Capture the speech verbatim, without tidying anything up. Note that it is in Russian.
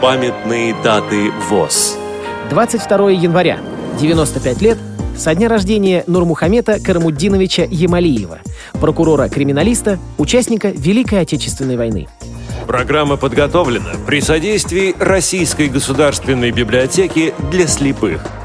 памятные даты ВОС. двадцать второго января, девяносто пять лет, со дня рождения Нурмухамета Карамуддиновича Ямалиева, прокурора-криминалиста, участника Великой Отечественной войны. Программа подготовлена при содействии Российской государственной библиотеки для слепых.